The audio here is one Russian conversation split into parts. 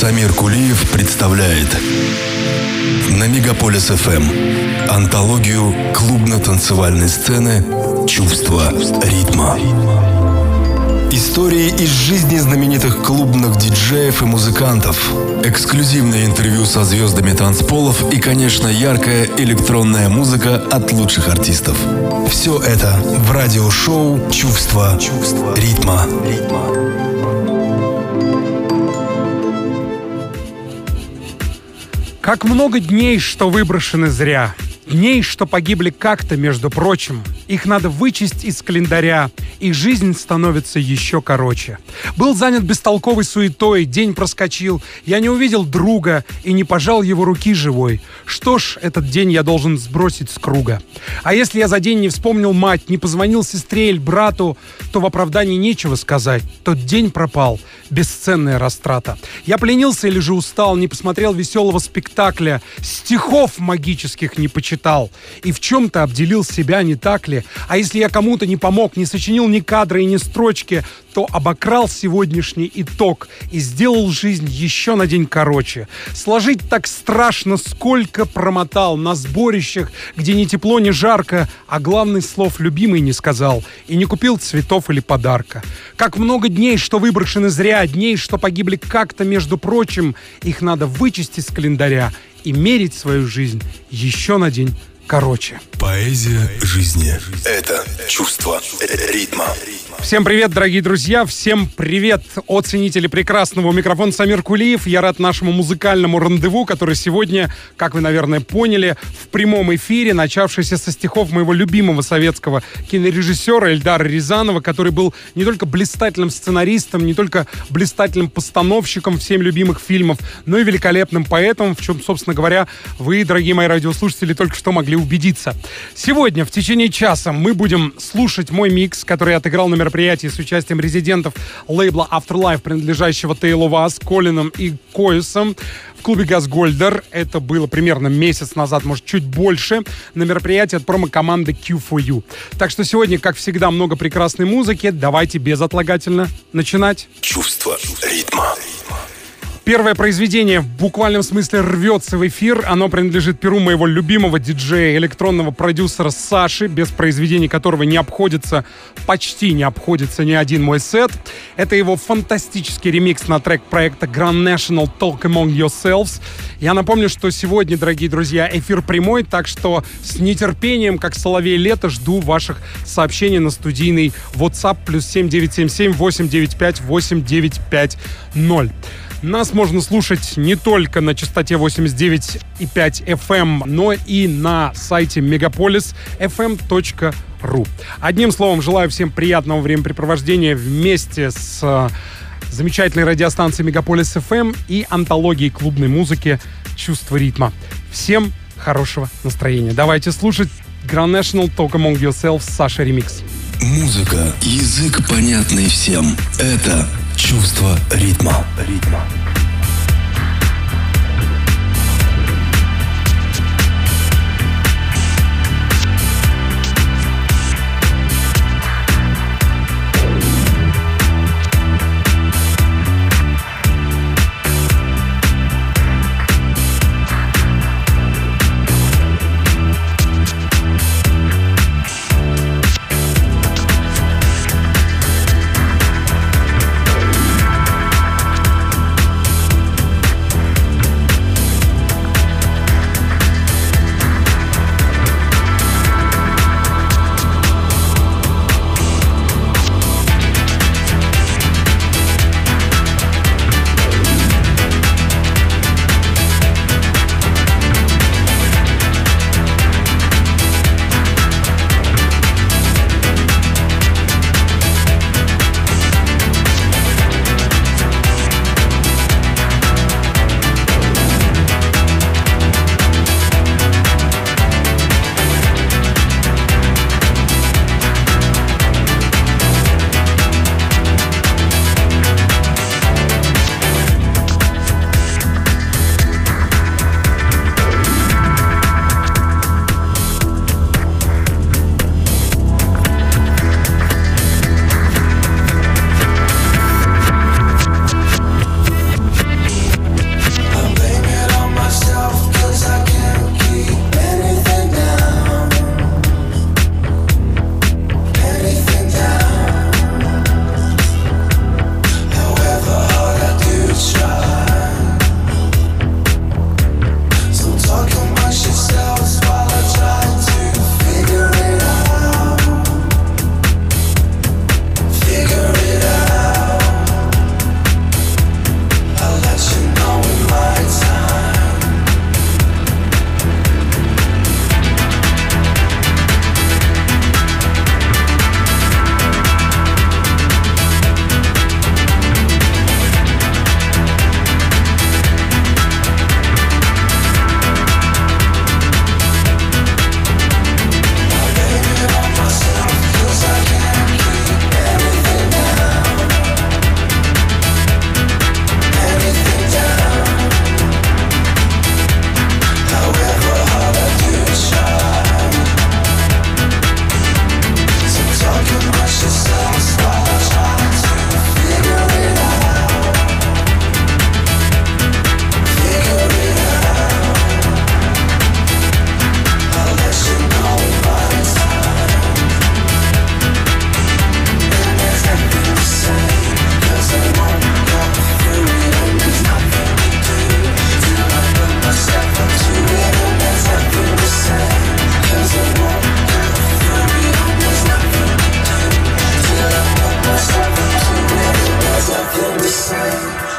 Самир Кулиев представляет на Megapolis FM антологию клубно-танцевальной сцены «Чувство ритма». Истории из жизни знаменитых клубных диджеев и музыкантов, эксклюзивное интервью со звездами танцполов и, конечно, яркая электронная музыка от лучших артистов. Все это в радиошоу «Чувство ритма». Как много дней, что выброшены зря. Дней, что погибли как-то, между прочим. Их надо вычесть из календаря, и жизнь становится еще короче. Был занят бестолковой суетой, день проскочил. Я не увидел друга и не пожал его руки живой. Что ж, этот день я должен сбросить с круга. А если я за день не вспомнил мать, не позвонил сестре или брату, то в оправдании нечего сказать. Тот день пропал. Бесценная растрата. Я пленился или же устал, не посмотрел веселого спектакля, стихов магических не почитал. И в чем-то обделил себя, не так ли? А если я кому-то не помог, не сочинил ни кадра и ни строчки, то обокрал сегодняшний итог и сделал жизнь еще на день короче. Сложить так страшно, сколько промотал на сборищах, где ни тепло, ни жарко, а главных слов любимый не сказал и не купил цветов или подарка. Как много дней, что выброшены зря, дней, что погибли как-то, между прочим, их надо вычесть из календаря и мерить свою жизнь еще на день короче. Поэзия жизни. Это чувство ритма. Всем привет, дорогие друзья. Всем привет, о ценители прекрасного. Микрофон Самир Кулиев. Я рад нашему музыкальному рандеву, который сегодня, как вы, наверное, поняли, в прямом эфире, начавшийся со стихов моего любимого советского кинорежиссера Эльдара Рязанова, который был не только блистательным сценаристом, не только блистательным постановщиком всем любимых фильмов, но и великолепным поэтом, в чем, собственно говоря, вы, дорогие мои радиослушатели, только что могли убедиться. Сегодня в течение часа мы будем слушать мой микс, который я отыграл на мероприятии с участием резидентов лейбла Afterlife, принадлежащего Tale of Us, Колином и Коюсом в клубе «Газгольдер». Это было примерно месяц назад, может, чуть больше, на мероприятии от промо-команды Q4U. Так что сегодня, как всегда, много прекрасной музыки. Давайте безотлагательно начинать. Чувство ритма. Первое произведение в буквальном смысле рвется в эфир. Оно принадлежит перу моего любимого диджея, электронного продюсера Саши, без произведений которого не обходится, почти не обходится ни один мой сет. Это его фантастический ремикс на трек проекта Grand National «Talk Among Yourselves». Я напомню, что сегодня, дорогие друзья, эфир прямой, так что с нетерпением, как соловей лето, жду ваших сообщений на студийный WhatsApp +7 977 895 8950. Нас можно слушать не только на частоте 89,5 FM, но и на сайте megapolisfm.ru. Одним словом, желаю всем приятного времяпрепровождения вместе с замечательной радиостанцией Megapolis FM и антологией клубной музыки «Чувство ритма». Всем хорошего настроения. Давайте слушать Grand National «Talk Among Yourselves», Саша ремикс. Музыка, язык понятный всем. Это чувство ритма.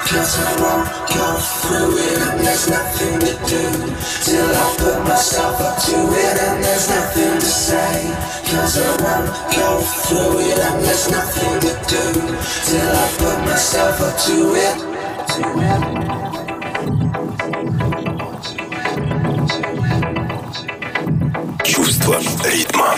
'Cause I won't go through it, and there's nothing to do till I put myself up to it, and there's nothing to say. 'Cause I won't go through it, and there's nothing to do till I put myself up to it. To it. Чувство ритма.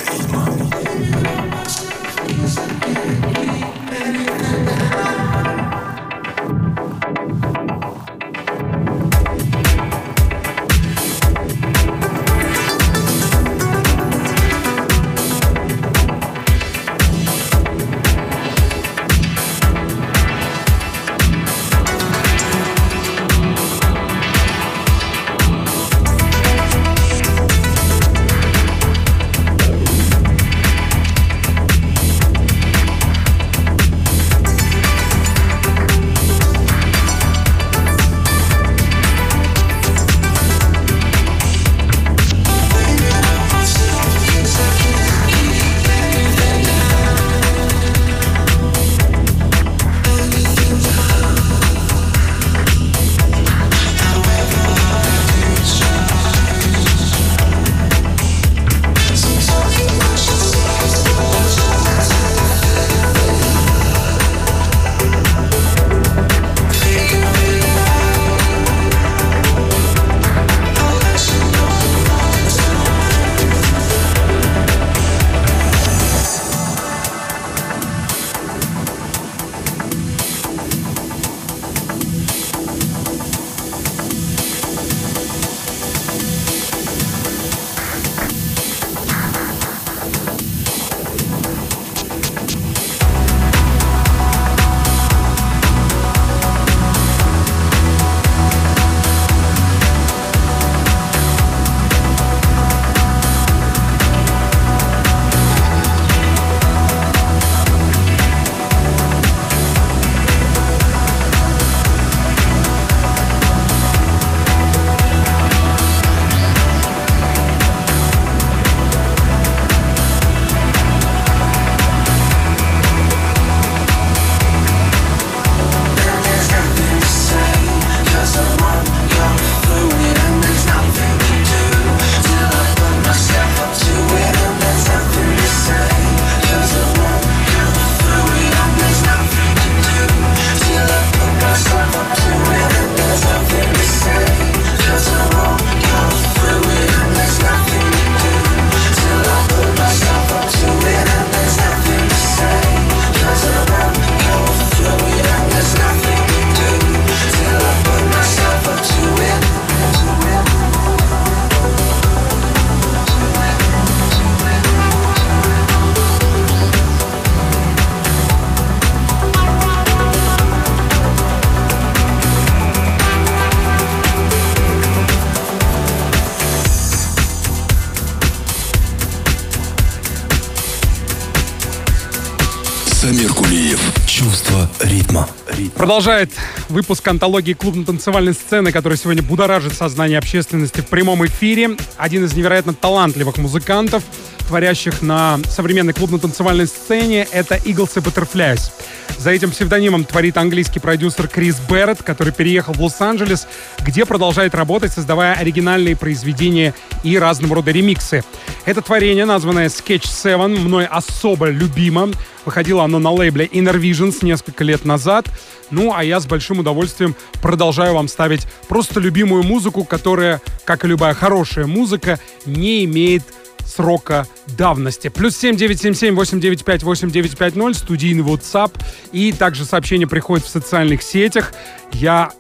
Самир Кулиев. Чувство ритма. Продолжает выпуск антологии клубно-танцевальной сцены, который сегодня будоражит сознание общественности в прямом эфире. Один из невероятно талантливых музыкантов, творящих на современной клубно-танцевальной сцене, это Eagles и Butterflies. За этим псевдонимом творит английский продюсер Крис Берретт, который переехал в Лос-Анджелес, где продолжает работать, создавая оригинальные произведения и разного рода ремиксы. Это творение, названное Sketch 7, мной особо любимо. Выходило оно на лейбле InnerVisions несколько лет назад. Ну, а я с большим удовольствием продолжаю вам ставить просто любимую музыку, которая, как и любая хорошая музыка, не имеет срока давности. +7 977 895 8950, студийный WhatsApp. И также сообщения приходят в социальных сетях. Я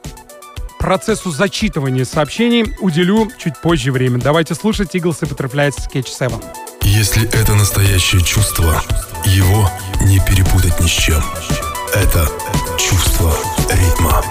процессу зачитывания сообщений уделю чуть позже время. Давайте слушать Eagles и Butterflies Sketch 7. Если это настоящее чувство, его не перепутать ни с чем. Это чувство ритма.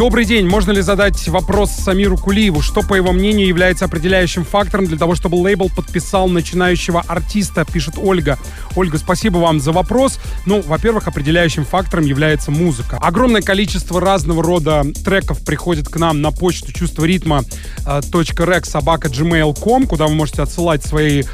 Добрый день. Можно ли задать вопрос Самиру Кулиеву? Что, по его мнению, является определяющим фактором для того, чтобы лейбл подписал начинающего артиста, пишет Ольга. Ольга, спасибо вам за вопрос. Ну, во-первых, определяющим фактором является музыка. Огромное количество разного рода треков приходит к нам на почту чувстворитма.rec@gmail.com, куда вы можете отсылать свои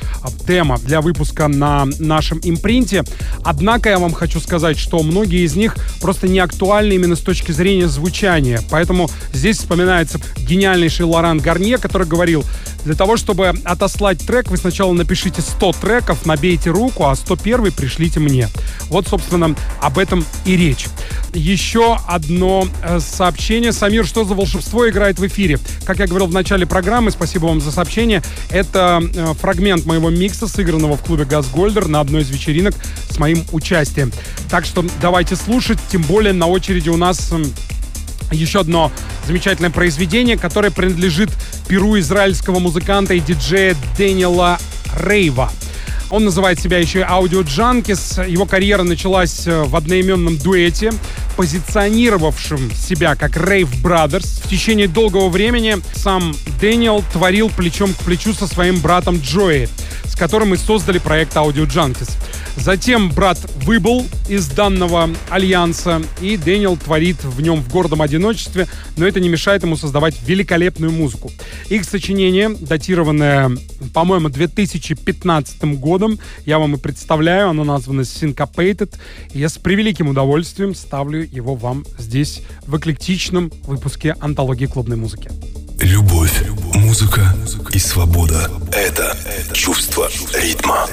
демо для выпуска на нашем импринте. Однако я вам хочу сказать, что многие из них просто не актуальны именно с точки зрения звучания. Поэтому здесь вспоминается гениальнейший Лоран Гарнье, который говорил: для того, чтобы отослать трек, вы сначала напишите 100 треков, набейте руку, а 101 пришлите мне. Вот, собственно, об этом и речь. Еще одно сообщение. Самир, что за волшебство играет в эфире? Как я говорил в начале программы, спасибо вам за сообщение. Это фрагмент моего микса, сыгранного в клубе «Газгольдер» на одной из вечеринок с моим участием. Так что давайте слушать, тем более на очереди у нас... Еще одно замечательное произведение, которое принадлежит перу израильского музыканта и диджея Дэниела Рэйва. Он называет себя еще и Audio Junkies. Его карьера началась в одноименном дуэте, позиционировавшим себя как Rave Brothers. В течение долгого времени сам Дэниел творил плечом к плечу со своим братом Джои, с которым и создали проект Audio Junkies. Затем брат выбыл из данного альянса, и Дэниел творит в нем в гордом одиночестве, но это не мешает ему создавать великолепную музыку. Их сочинение, датированное, по-моему, 2015 годом, я вам и представляю, оно названо Syncopated, и я с превеликим удовольствием ставлю его вам здесь в эклектичном выпуске антологии клубной музыки. Любовь, музыка и свобода — это чувство ритма.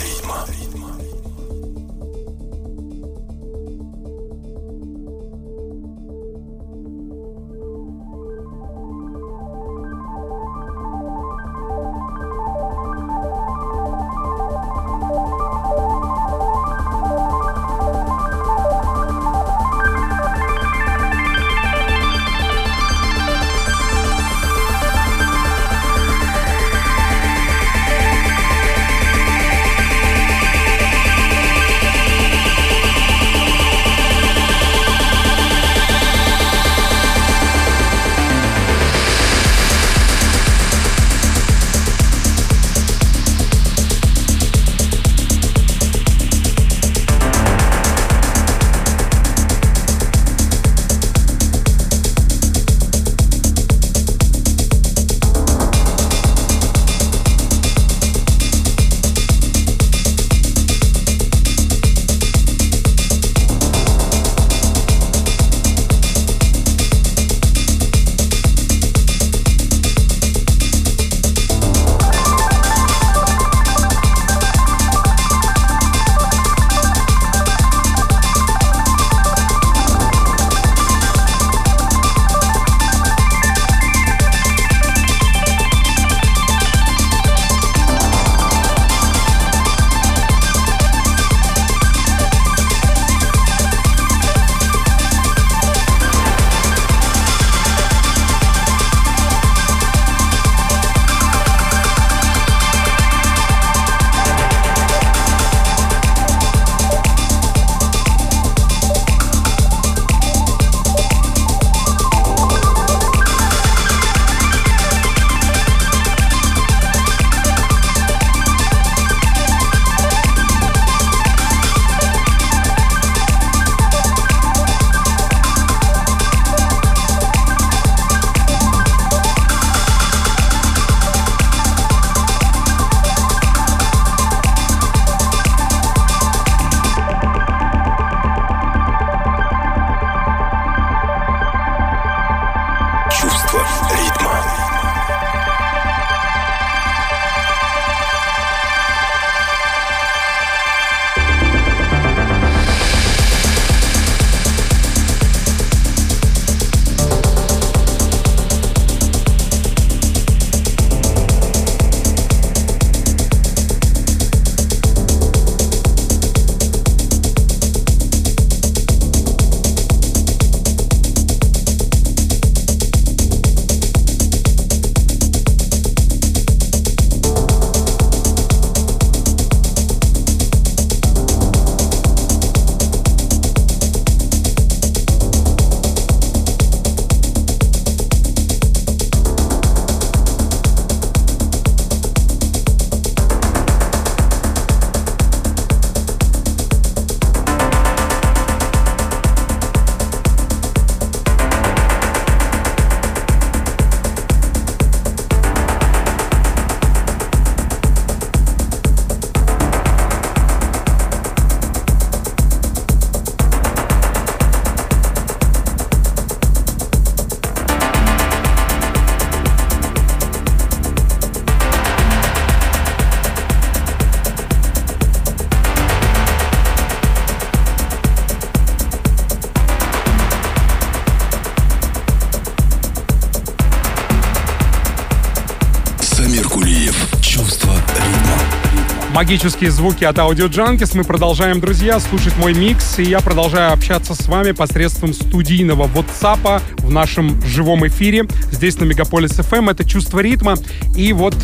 Магические звуки от Audio Junkies. Мы продолжаем, друзья, слушать мой микс, и я продолжаю общаться с вами посредством студийного WhatsApp в нашем живом эфире. Здесь на Megapolis FM. Это чувство ритма. И вот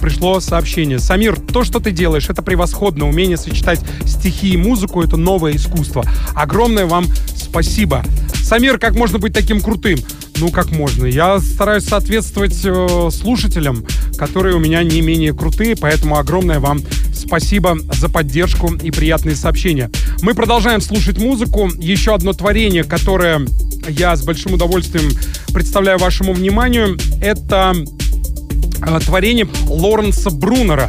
пришло сообщение. Самир, то, что ты делаешь, это превосходно. Умение сочетать стихи и музыку — это новое искусство. Огромное вам спасибо. Самир, как можно быть таким крутым? Ну, как можно? Я стараюсь соответствовать слушателям, которые у меня не менее крутые, поэтому огромное вам спасибо за поддержку и приятные сообщения. Мы продолжаем слушать музыку. Еще одно творение, которое я с большим удовольствием представляю вашему вниманию, это творение Лоренса Брунера,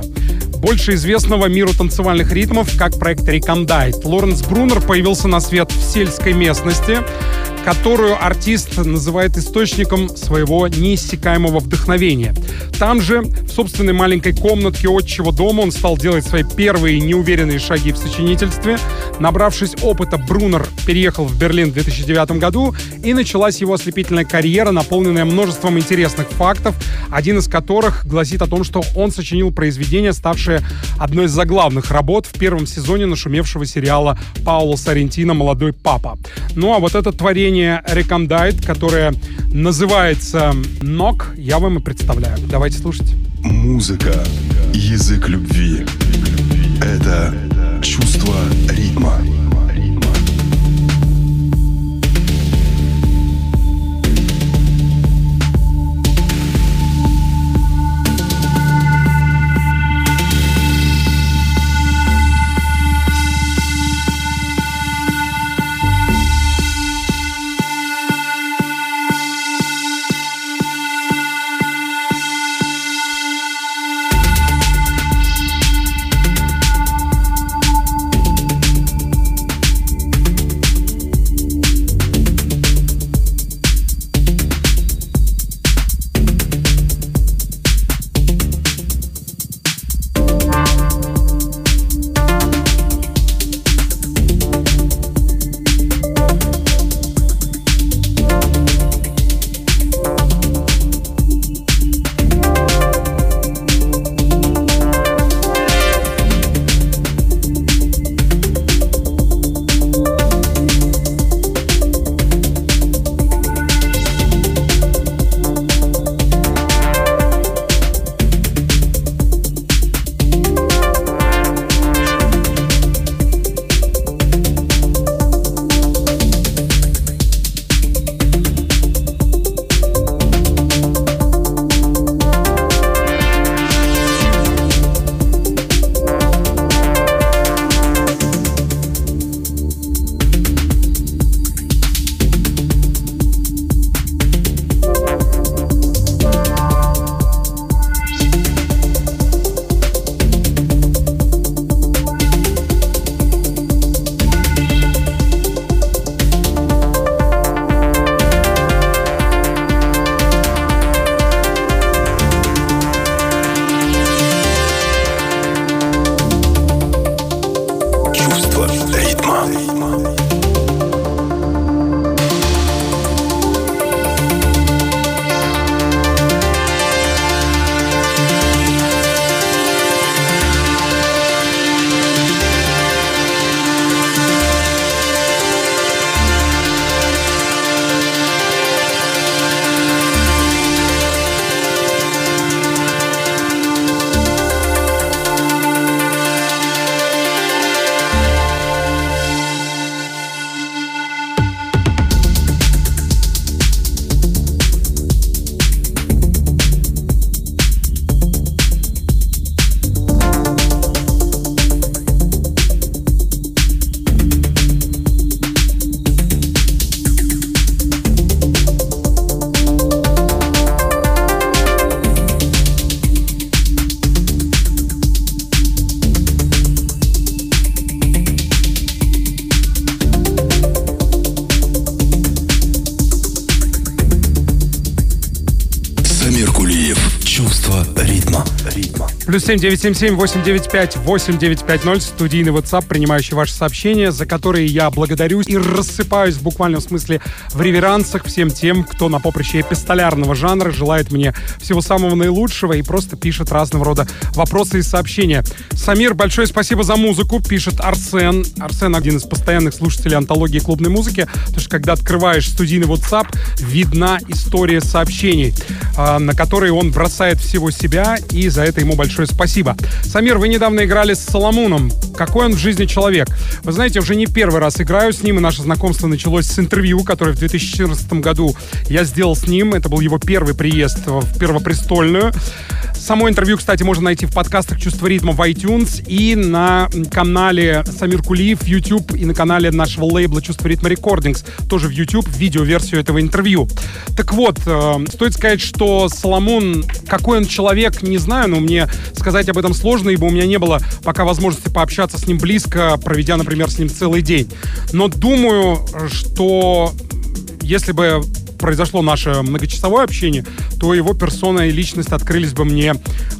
больше известного миру танцевальных ритмов как проект Recondite. Лоренс Брунер появился на свет в сельской местности, которую артист называет источником своего неиссякаемого вдохновения. Там же, в собственной маленькой комнатке отчего дома, он стал делать свои первые неуверенные шаги в сочинительстве. Набравшись опыта, Брунер переехал в Берлин в 2009 году, и началась его ослепительная карьера, наполненная множеством интересных фактов, один из которых гласит о том, что он сочинил произведение, ставшее одной из заглавных работ в первом сезоне нашумевшего сериала Пауло Сарентино «Молодой папа». Ну а вот это творение Recondite, которая называется «Нок», я вам и представляю. Давайте слушать. Музыка, язык любви. Это чувство ритма. +7 977 895 8950, студийный WhatsApp, принимающий ваши сообщения, за которые я благодарю и рассыпаюсь в буквальном смысле в реверансах всем тем, кто на поприще эпистолярного жанра желает мне всего самого наилучшего и просто пишет разного рода вопросы и сообщения. Самир, большое спасибо за музыку, пишет Арсен. Арсен — один из постоянных слушателей антологии клубной музыки, потому что когда открываешь студийный WhatsApp, видна история сообщений, на которые он бросает всего себя, и за это ему большое спасибо. Самир, вы недавно играли с Соломуном. Какой он в жизни человек? Вы знаете, уже не первый раз играю с ним, и наше знакомство началось с интервью, которое в 2014 году я сделал с ним. Это был его первый приезд в Первопрестольную. Само интервью, кстати, можно найти в подкастах «Чувство ритма» в iTunes и на канале Самир Кулиев в YouTube, и на канале нашего лейбла «Чувство ритма Recordings» тоже в YouTube, видеоверсию этого интервью. Так вот, стоит сказать, что Соломун, какой он человек, не знаю, но мне сказать об этом сложно, ибо у меня не было пока возможности пообщаться с ним близко, проведя, например, с ним целый день. Но думаю, что если бы произошло наше многочасовое общение, то его персона и личность открылись бы мне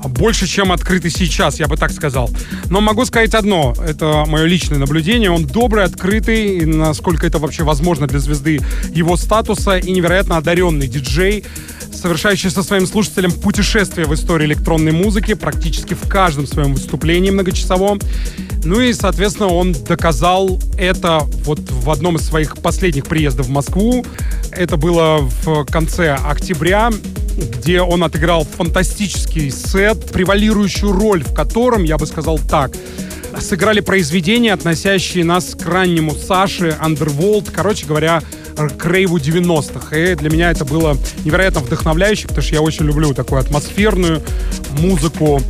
больше, чем открыты сейчас, я бы так сказал. Но могу сказать одно, это мое личное наблюдение: он добрый, открытый, насколько это вообще возможно для звезды его статуса, и невероятно одаренный диджей, совершающий со своим слушателем путешествие в истории электронной музыки практически в каждом своем выступлении многочасовом. Ну и, соответственно, он доказал это вот в одном из своих последних приездов в Москву. Это было в конце октября, где он отыграл фантастический сет, превалирующую роль в котором, я бы сказал так, сыграли произведения, относящие нас к раннему Саше, Underworld, короче говоря, к рейву 90-х. И для меня это было невероятно вдохновляюще, потому что я очень люблю такую атмосферную музыку.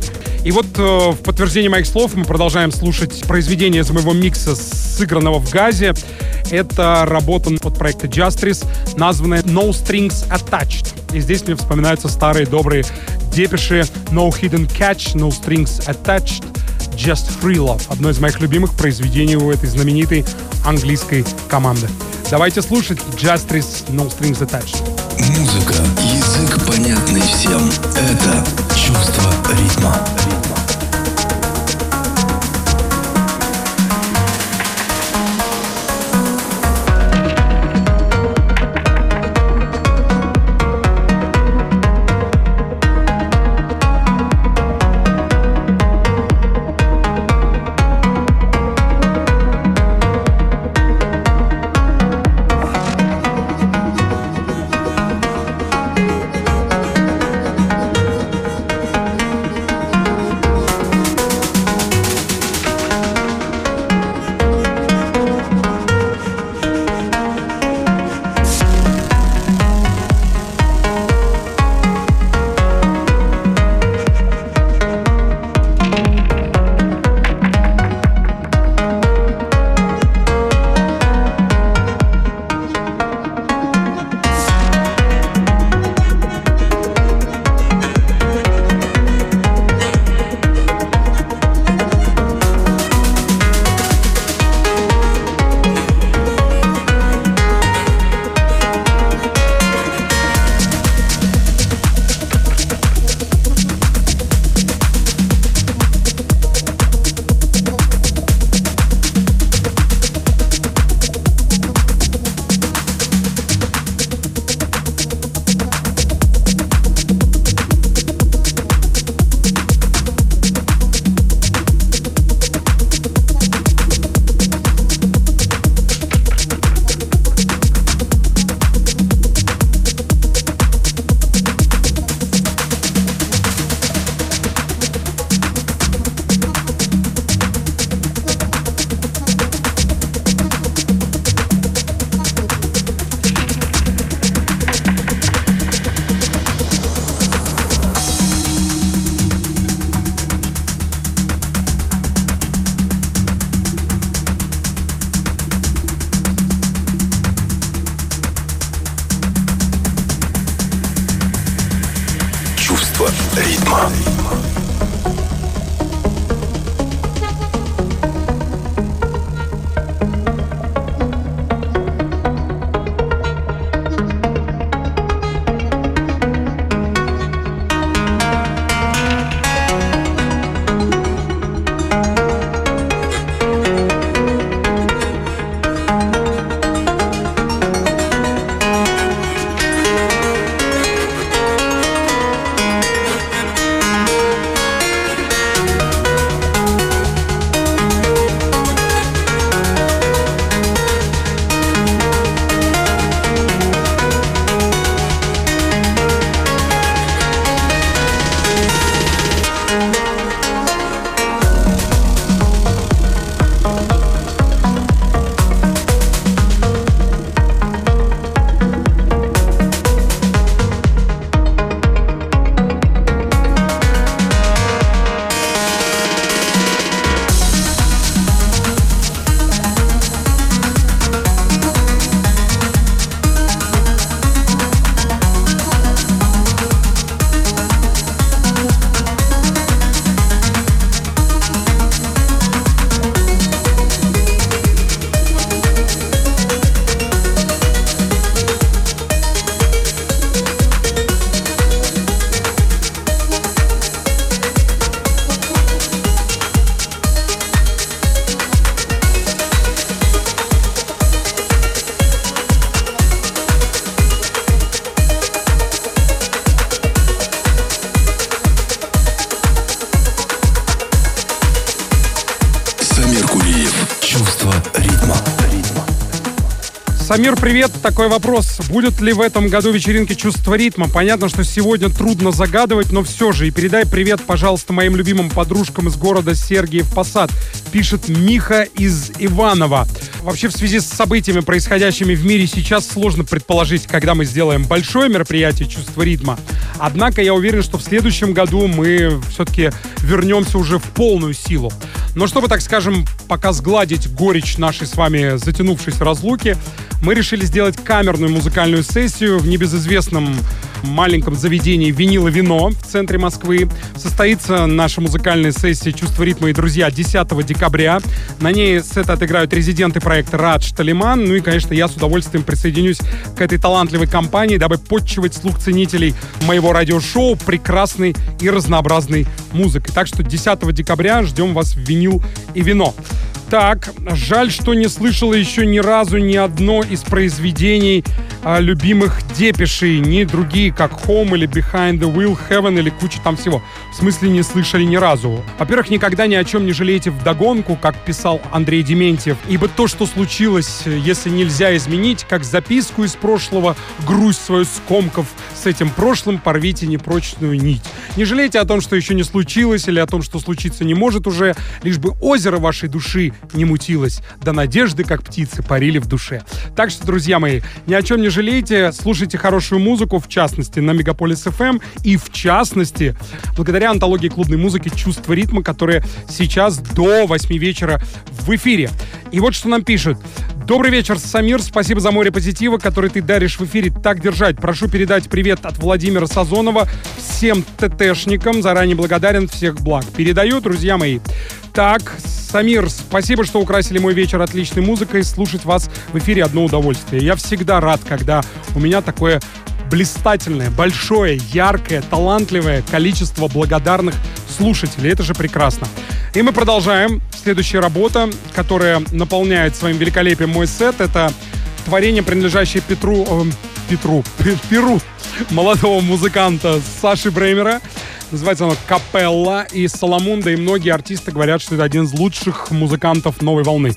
И вот в подтверждение моих слов мы продолжаем слушать произведение из моего микса, сыгранного в Газе. Это работа от проекта Justris, названная «No Strings Attached». И здесь мне вспоминаются старые добрые депеши «No Hidden Catch», «No Strings Attached», «Just Free Love». Одно из моих любимых произведений у этой знаменитой английской команды. Давайте слушать Justris, «No Strings Attached». Музыка, язык понятный всем. Это чувство ритма. чувство ритма. Самир, привет. Такой вопрос. Будет ли в этом году вечеринки «Чувство ритма»? Понятно, что сегодня трудно загадывать, но все же. И передай привет, пожалуйста, моим любимым подружкам из города Сергиев Посад, пишет Миха из Иванова. Вообще, в связи с событиями, происходящими в мире сейчас, сложно предположить, когда мы сделаем большое мероприятие «Чувство ритма». Однако я уверен, что в следующем году мы все-таки вернемся уже в полную силу. Но чтобы, так скажем, пока сгладить горечь нашей с вами затянувшейся разлуки, мы решили сделать камерную музыкальную сессию в небезызвестном маленьком заведении «Винил и Вино» в центре Москвы. Состоится наша музыкальная сессия «Чувство ритма и друзья» 10 декабря. На ней сет отыграют резиденты проекта «Радж Талиман». Ну и, конечно, я с удовольствием присоединюсь к этой талантливой компании, дабы подчивать слух ценителей моего радиошоу прекрасной и разнообразной музыкой. Так что 10 декабря ждем вас в «Винил и Вино». Так, жаль, что не слышала еще ни разу ни одно из произведений любимых депешей, ни другие, как Home или Behind the Wheel, Heaven или куча там всего. В смысле, не слышали ни разу. Во-первых, никогда ни о чем не жалейте вдогонку, как писал Андрей Дементьев, ибо то, что случилось, если нельзя изменить, как записку из прошлого, грусть свою скомков, с этим прошлым порвите непрочную нить. Не жалейте о том, что еще не случилось, или о том, что случиться не может уже, лишь бы озеро вашей души не мутилось, да надежды, как птицы, парили в душе. Так что, друзья мои, ни о чем не жалейте, слушайте хорошую музыку, в частности, на Megapolis FM, и в частности, благодаря антологии клубной музыки «Чувство ритма», которая сейчас до 8 вечера в эфире. И вот что нам пишут. Добрый вечер, Самир. Спасибо за море позитива, который ты даришь в эфире. Так держать. Прошу передать привет от Владимира Сазонова всем ТТшникам. Заранее благодарен. Всех благ. Передаю, друзья мои. Так, Самир, спасибо, что украсили мой вечер отличной музыкой. Слушать вас в эфире одно удовольствие. Я всегда рад, когда у меня такое блистательное, большое, яркое, талантливое количество благодарных слушателей. Это же прекрасно. И мы продолжаем. Следующая работа, которая наполняет своим великолепием мой сет, это творение, принадлежащее Перу молодого музыканта Саши Бреймера. Называется оно «Капелла» и «Соломун», да и многие артисты говорят, что это один из лучших музыкантов новой волны,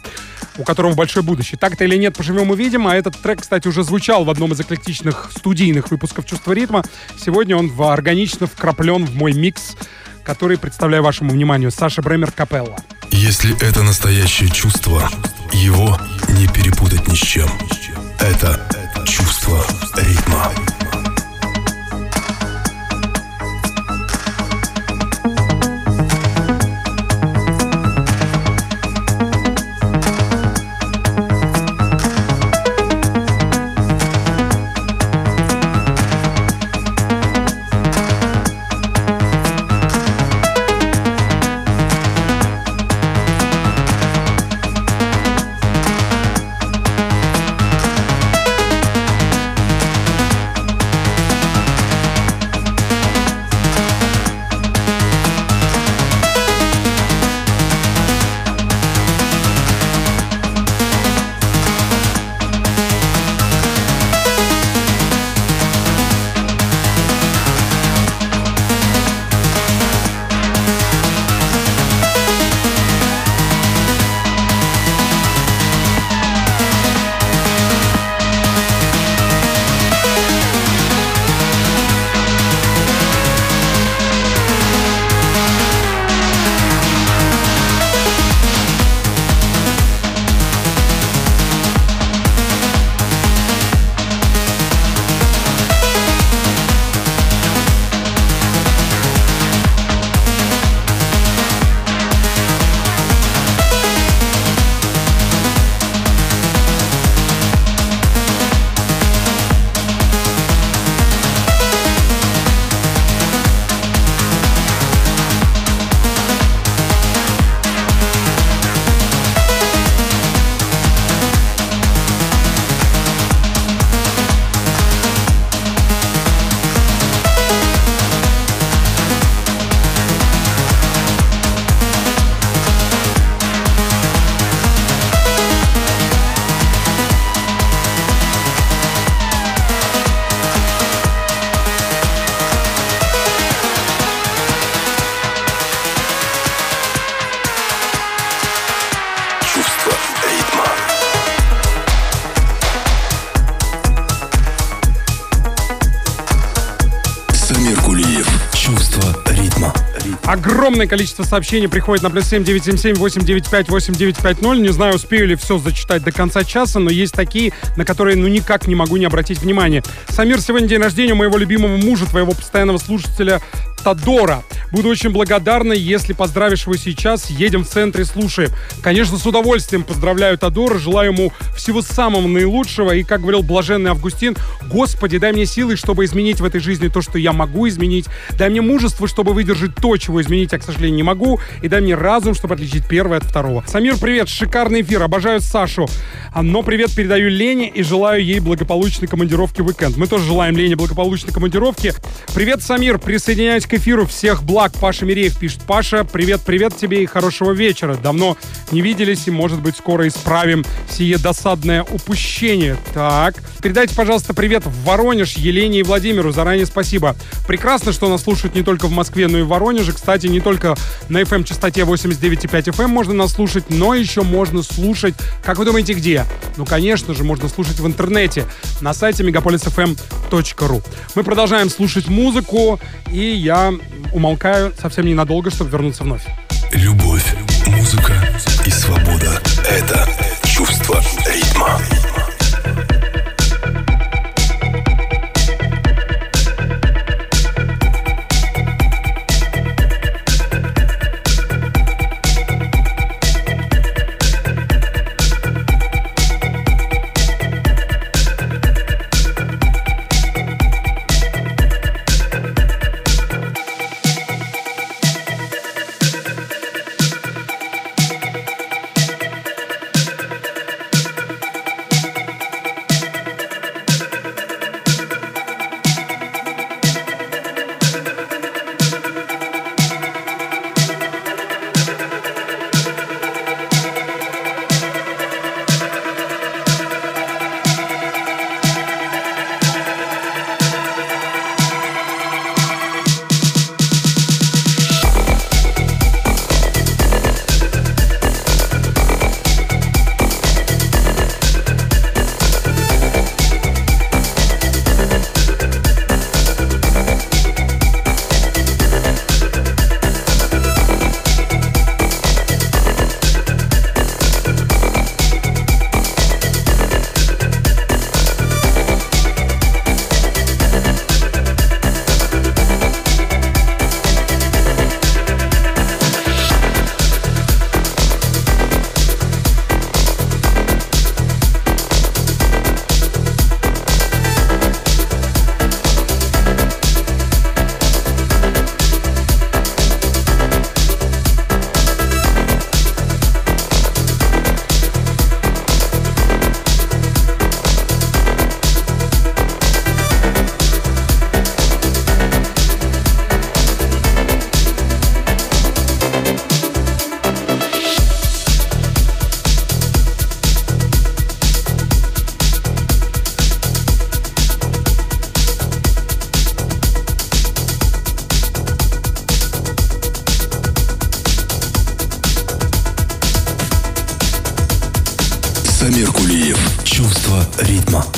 у которого большое будущее. Так-то или нет, поживем увидим. А этот трек, кстати, уже звучал в одном из эклектичных студийных выпусков «Чувство ритма». Сегодня он органично вкраплен в мой микс, который представляю вашему вниманию. Саша Бреймер, «Капелла». Если это настоящее чувство, его не перепутать ни с чем. Это чувство ритма. Огромное количество сообщений приходит на +7 977 895 8950. Не знаю, успею ли все зачитать до конца часа, но есть такие, на которые ну никак не могу не обратить внимания. Самир, сегодня день рождения моего любимого мужа, твоего постоянного слушателя Тадора. Буду очень благодарна, если поздравишь его сейчас. Едем в центре, слушаем. Конечно, с удовольствием поздравляю Тадора. Желаю ему всего самого наилучшего. И, как говорил блаженный Августин, Господи, дай мне силы, чтобы изменить в этой жизни то, что я могу изменить. Дай мне мужество, чтобы выдержать то, чего изменить я, к сожалению, не могу. И дай мне разум, чтобы отличить первое от второго. Самир, привет. Шикарный эфир. Обожаю Сашу. Но привет передаю Лене и желаю ей благополучной командировки в уикенд. Мы тоже желаем Лене благополучной командировки. Привет, Самир. Присоединяюсь к эфиру. Всех благ. Паша Миреев пишет. Паша, привет тебе и хорошего вечера. Давно не виделись и, может быть, скоро исправим сие досадное упущение. Так. Передайте, пожалуйста, привет в Воронеж Елене и Владимиру. Заранее спасибо. Прекрасно, что нас слушают не только в Москве, но и в Воронеже. Кстати, не только на FM-частоте 89,5 FM можно нас слушать, но еще можно слушать, как вы думаете, где? Ну, конечно же, можно слушать в интернете на сайте megapolisfm.ru. Мы продолжаем слушать музыку, и я умолкаю совсем ненадолго, чтобы вернуться вновь. Любовь, музыка и свобода — это чувство ритма.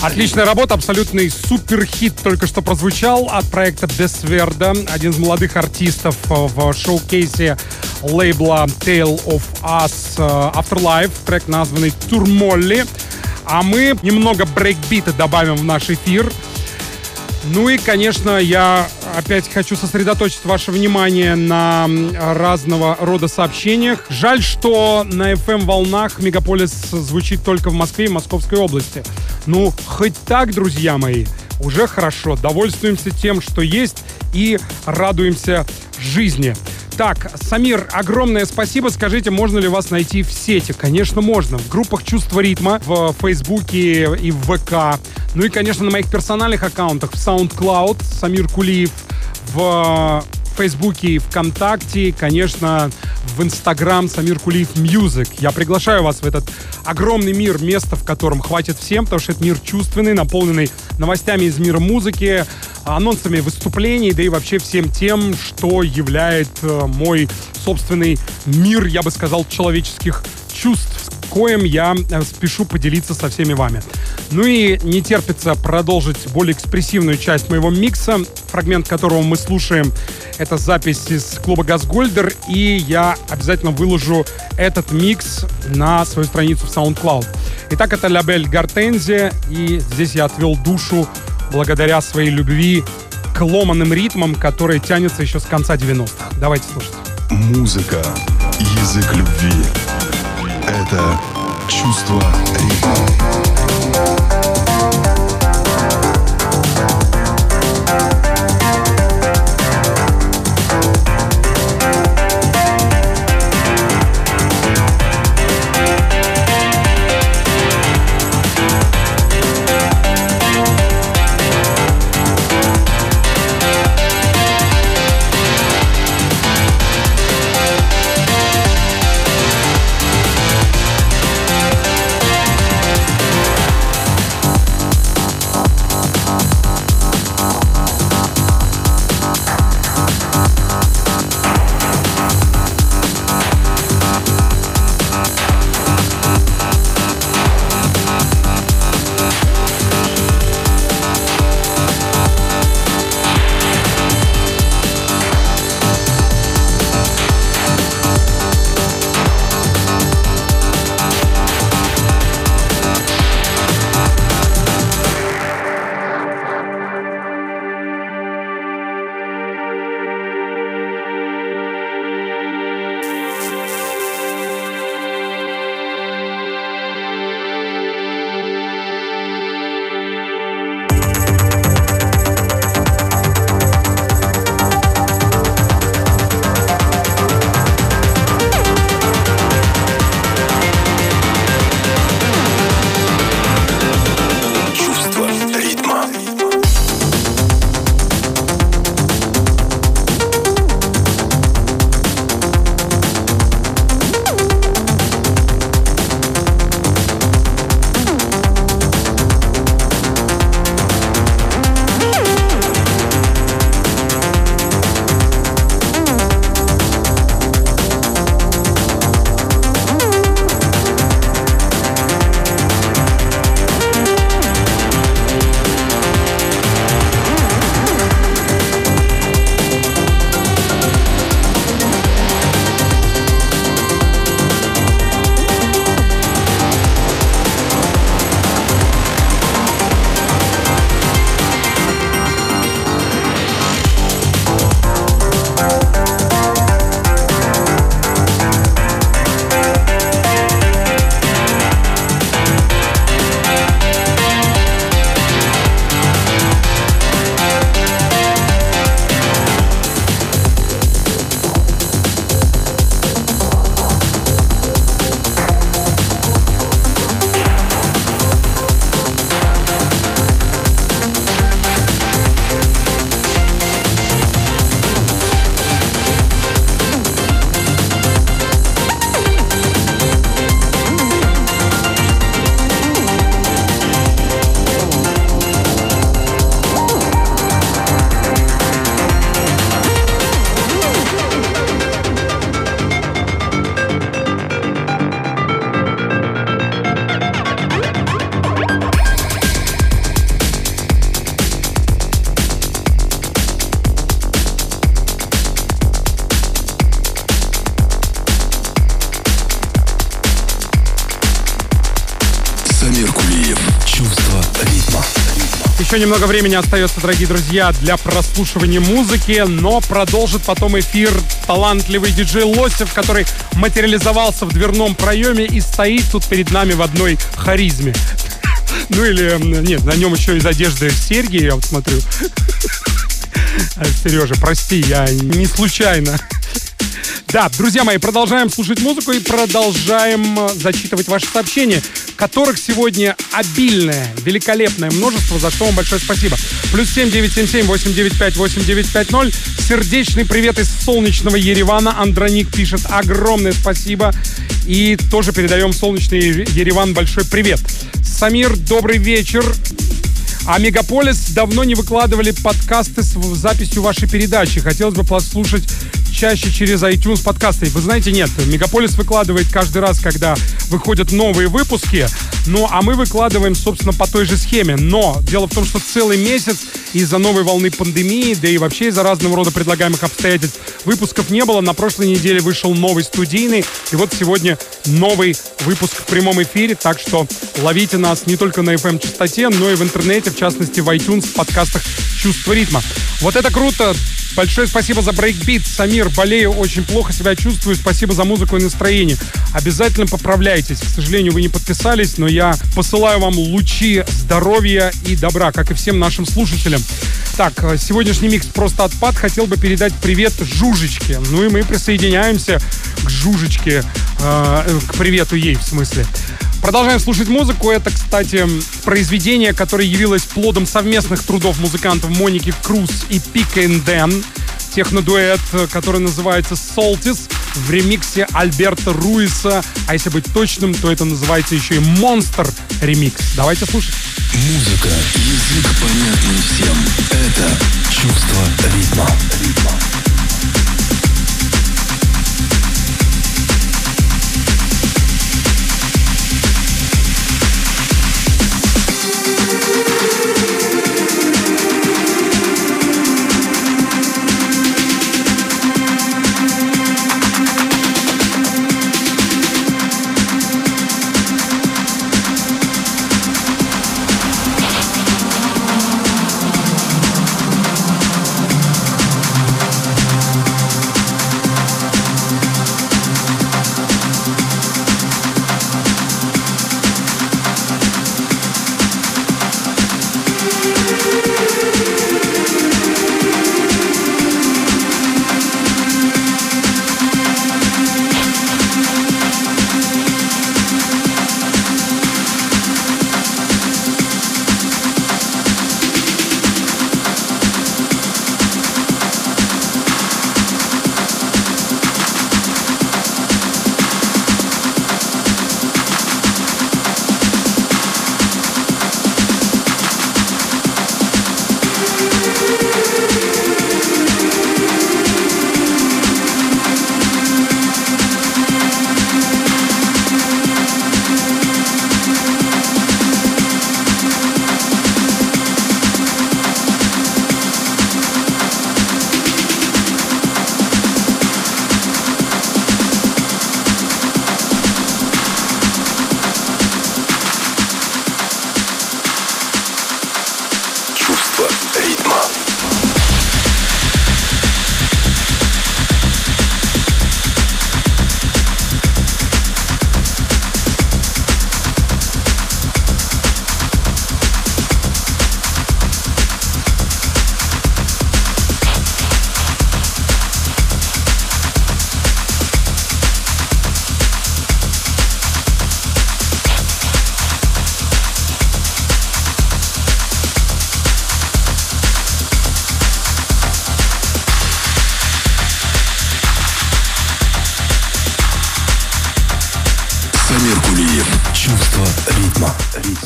Отличная работа, абсолютный суперхит только что прозвучал от проекта Бесверда, один из молодых артистов в шоу-кейсе лейбла Tale of Us Afterlife, трек, названный «Турмолли». А мы немного брейкбита добавим в наш эфир. Ну и, конечно, я опять хочу сосредоточить ваше внимание на разного рода сообщениях. Жаль, что на FM-волнах «Мегаполис» звучит только в Москве и Московской области. Ну, хоть так, друзья мои, уже хорошо. Довольствуемся тем, что есть, и радуемся жизни. Так, Самир, огромное спасибо. Скажите, можно ли вас найти в сети? Конечно, можно. В группах «Чувство ритма», в Фейсбуке и в ВК. Ну и, конечно, на моих персональных аккаунтах в SoundCloud, Самир Кулиев, в Фейсбуке и ВКонтакте, конечно, в Инстаграм Самир Кулиев Мьюзик. Я приглашаю вас в этот огромный мир, место в котором хватит всем, потому что это мир чувственный, наполненный новостями из мира музыки, анонсами выступлений, да и вообще всем тем, что является мой собственный мир, я бы сказал, человеческих чувств, с коим я спешу поделиться со всеми вами. Ну и не терпится продолжить более экспрессивную часть моего микса, фрагмент которого мы слушаем. Это запись из клуба «Газгольдер», и я обязательно выложу этот микс на свою страницу в SoundCloud. Итак, это лабель «Гортензия», и здесь я отвел душу благодаря своей любви к ломаным ритмам, которые тянутся еще с конца 90-х. Давайте слушать. Музыка, язык любви. Это чувство ритма. Немного времени остается, дорогие друзья, для прослушивания музыки, но продолжит потом эфир талантливый диджей Лосев, который материализовался в дверном проеме и стоит тут перед нами в одной харизме. Ну или, нет, на нем еще из одежды серьги, я вот смотрю. Сережа, прости, я не случайно. Да, друзья мои, продолжаем слушать музыку и продолжаем зачитывать ваши сообщения, которых сегодня обильное, великолепное множество, за что вам большое спасибо. +7 977 895 8950. Сердечный привет из солнечного Еревана. Андроник пишет огромное спасибо. И тоже передаем солнечный Ереван большой привет. Самир, добрый вечер. А Мегаполис давно не выкладывали подкасты с записью вашей передачи. Хотелось бы послушать чаще через iTunes подкасты. Вы знаете, нет, Мегаполис выкладывает каждый раз, когда выходят новые выпуски. Ну, а мы выкладываем, собственно, по той же схеме. Но дело в том, что целый месяц из-за новой волны пандемии, да и вообще из-за разного рода предлагаемых обстоятельств, выпусков не было. На прошлой неделе вышел новый студийный. И вот сегодня новый выпуск в прямом эфире. Так что ловите нас не только на FM-частоте, но и в интернете, в частности, в iTunes, в подкастах «Чувство ритма». Вот это круто! Большое спасибо за брейкбит. Самир, болею, очень плохо себя чувствую. Спасибо за музыку и настроение. Обязательно поправляйтесь. К сожалению, вы не подписались, но я посылаю вам лучи здоровья и добра, как и всем нашим слушателям. Так, сегодняшний микс просто отпад. Хотел бы передать привет Жужечке. Ну и мы присоединяемся к Жужечке, к привету ей, в смысле. Продолжаем слушать музыку. Это, кстати, произведение, которое явилось плодом совместных трудов музыкантов Моники Круз и Пик и Дэн. Технодуэт, который называется «Солтис» в ремиксе Альберта Руиса. А если быть точным, то это называется еще и «Монстр» ремикс. Давайте слушать. Музыка, язык понятный всем. Это чувство ритма.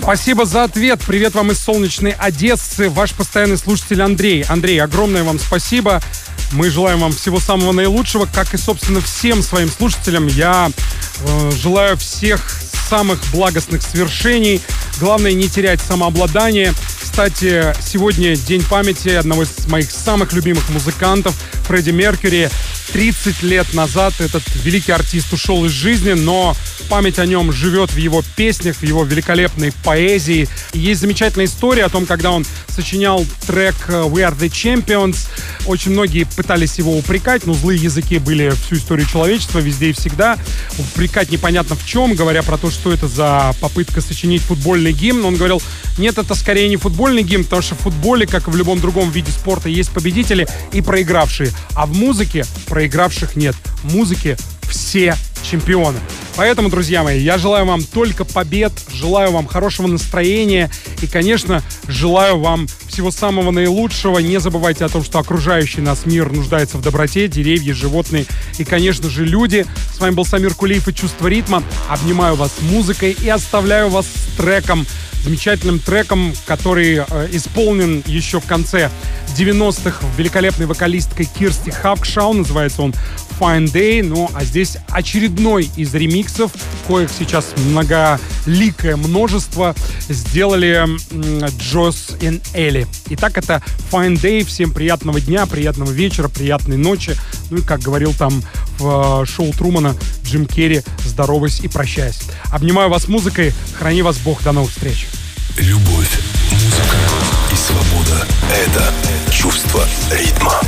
Спасибо за ответ. Привет вам из солнечной Одессы. Ваш постоянный слушатель Андрей. Андрей, огромное вам спасибо. Мы желаем вам всего самого наилучшего, как и, собственно, всем своим слушателям. Я желаю всех самых благостных свершений. Главное, не терять самообладание. Кстати, сегодня день памяти одного из моих самых любимых музыкантов, Фредди Меркьюри. 30 лет назад этот великий артист ушел из жизни, но память о нем живет в его песнях, в его великолепной поэзии. И есть замечательная история о том, когда он сочинял трек «We are the champions». Очень многие пытались его упрекать, но злые языки были всю историю человечества, везде и всегда. Упрекать непонятно в чем, говоря про то, что это за попытка сочинить футбольный гимн. Он говорил, нет, это скорее не футбольный гимн, потому что в футболе, как и в любом другом виде спорта, есть победители и проигравшие. А в музыке проигравших нет. В музыке все чемпионы. Поэтому, друзья мои, я желаю вам только побед, желаю вам хорошего настроения и, конечно, желаю вам всего самого наилучшего. Не забывайте о том, что окружающий нас мир нуждается в доброте, деревья, животные и, конечно же, люди. С вами был Самир Кулиев и «Чувство ритма». Обнимаю вас музыкой и оставляю вас с треком замечательным треком, который исполнен еще в конце 90-х великолепной вокалисткой Кирсти Хавкшау. Называется он Fine Day. Ну, а здесь очередной из ремиксов, коих сейчас многоликое множество, сделали Джос и Элли. Итак, это Fine Day. Всем приятного дня, приятного вечера, приятной ночи. Ну и, как говорил там в шоу Трумана Джим Керри, здороваясь и прощаясь. Обнимаю вас музыкой. Храни вас Бог. До новых встреч. Любовь, музыка и свобода — это чувство ритма.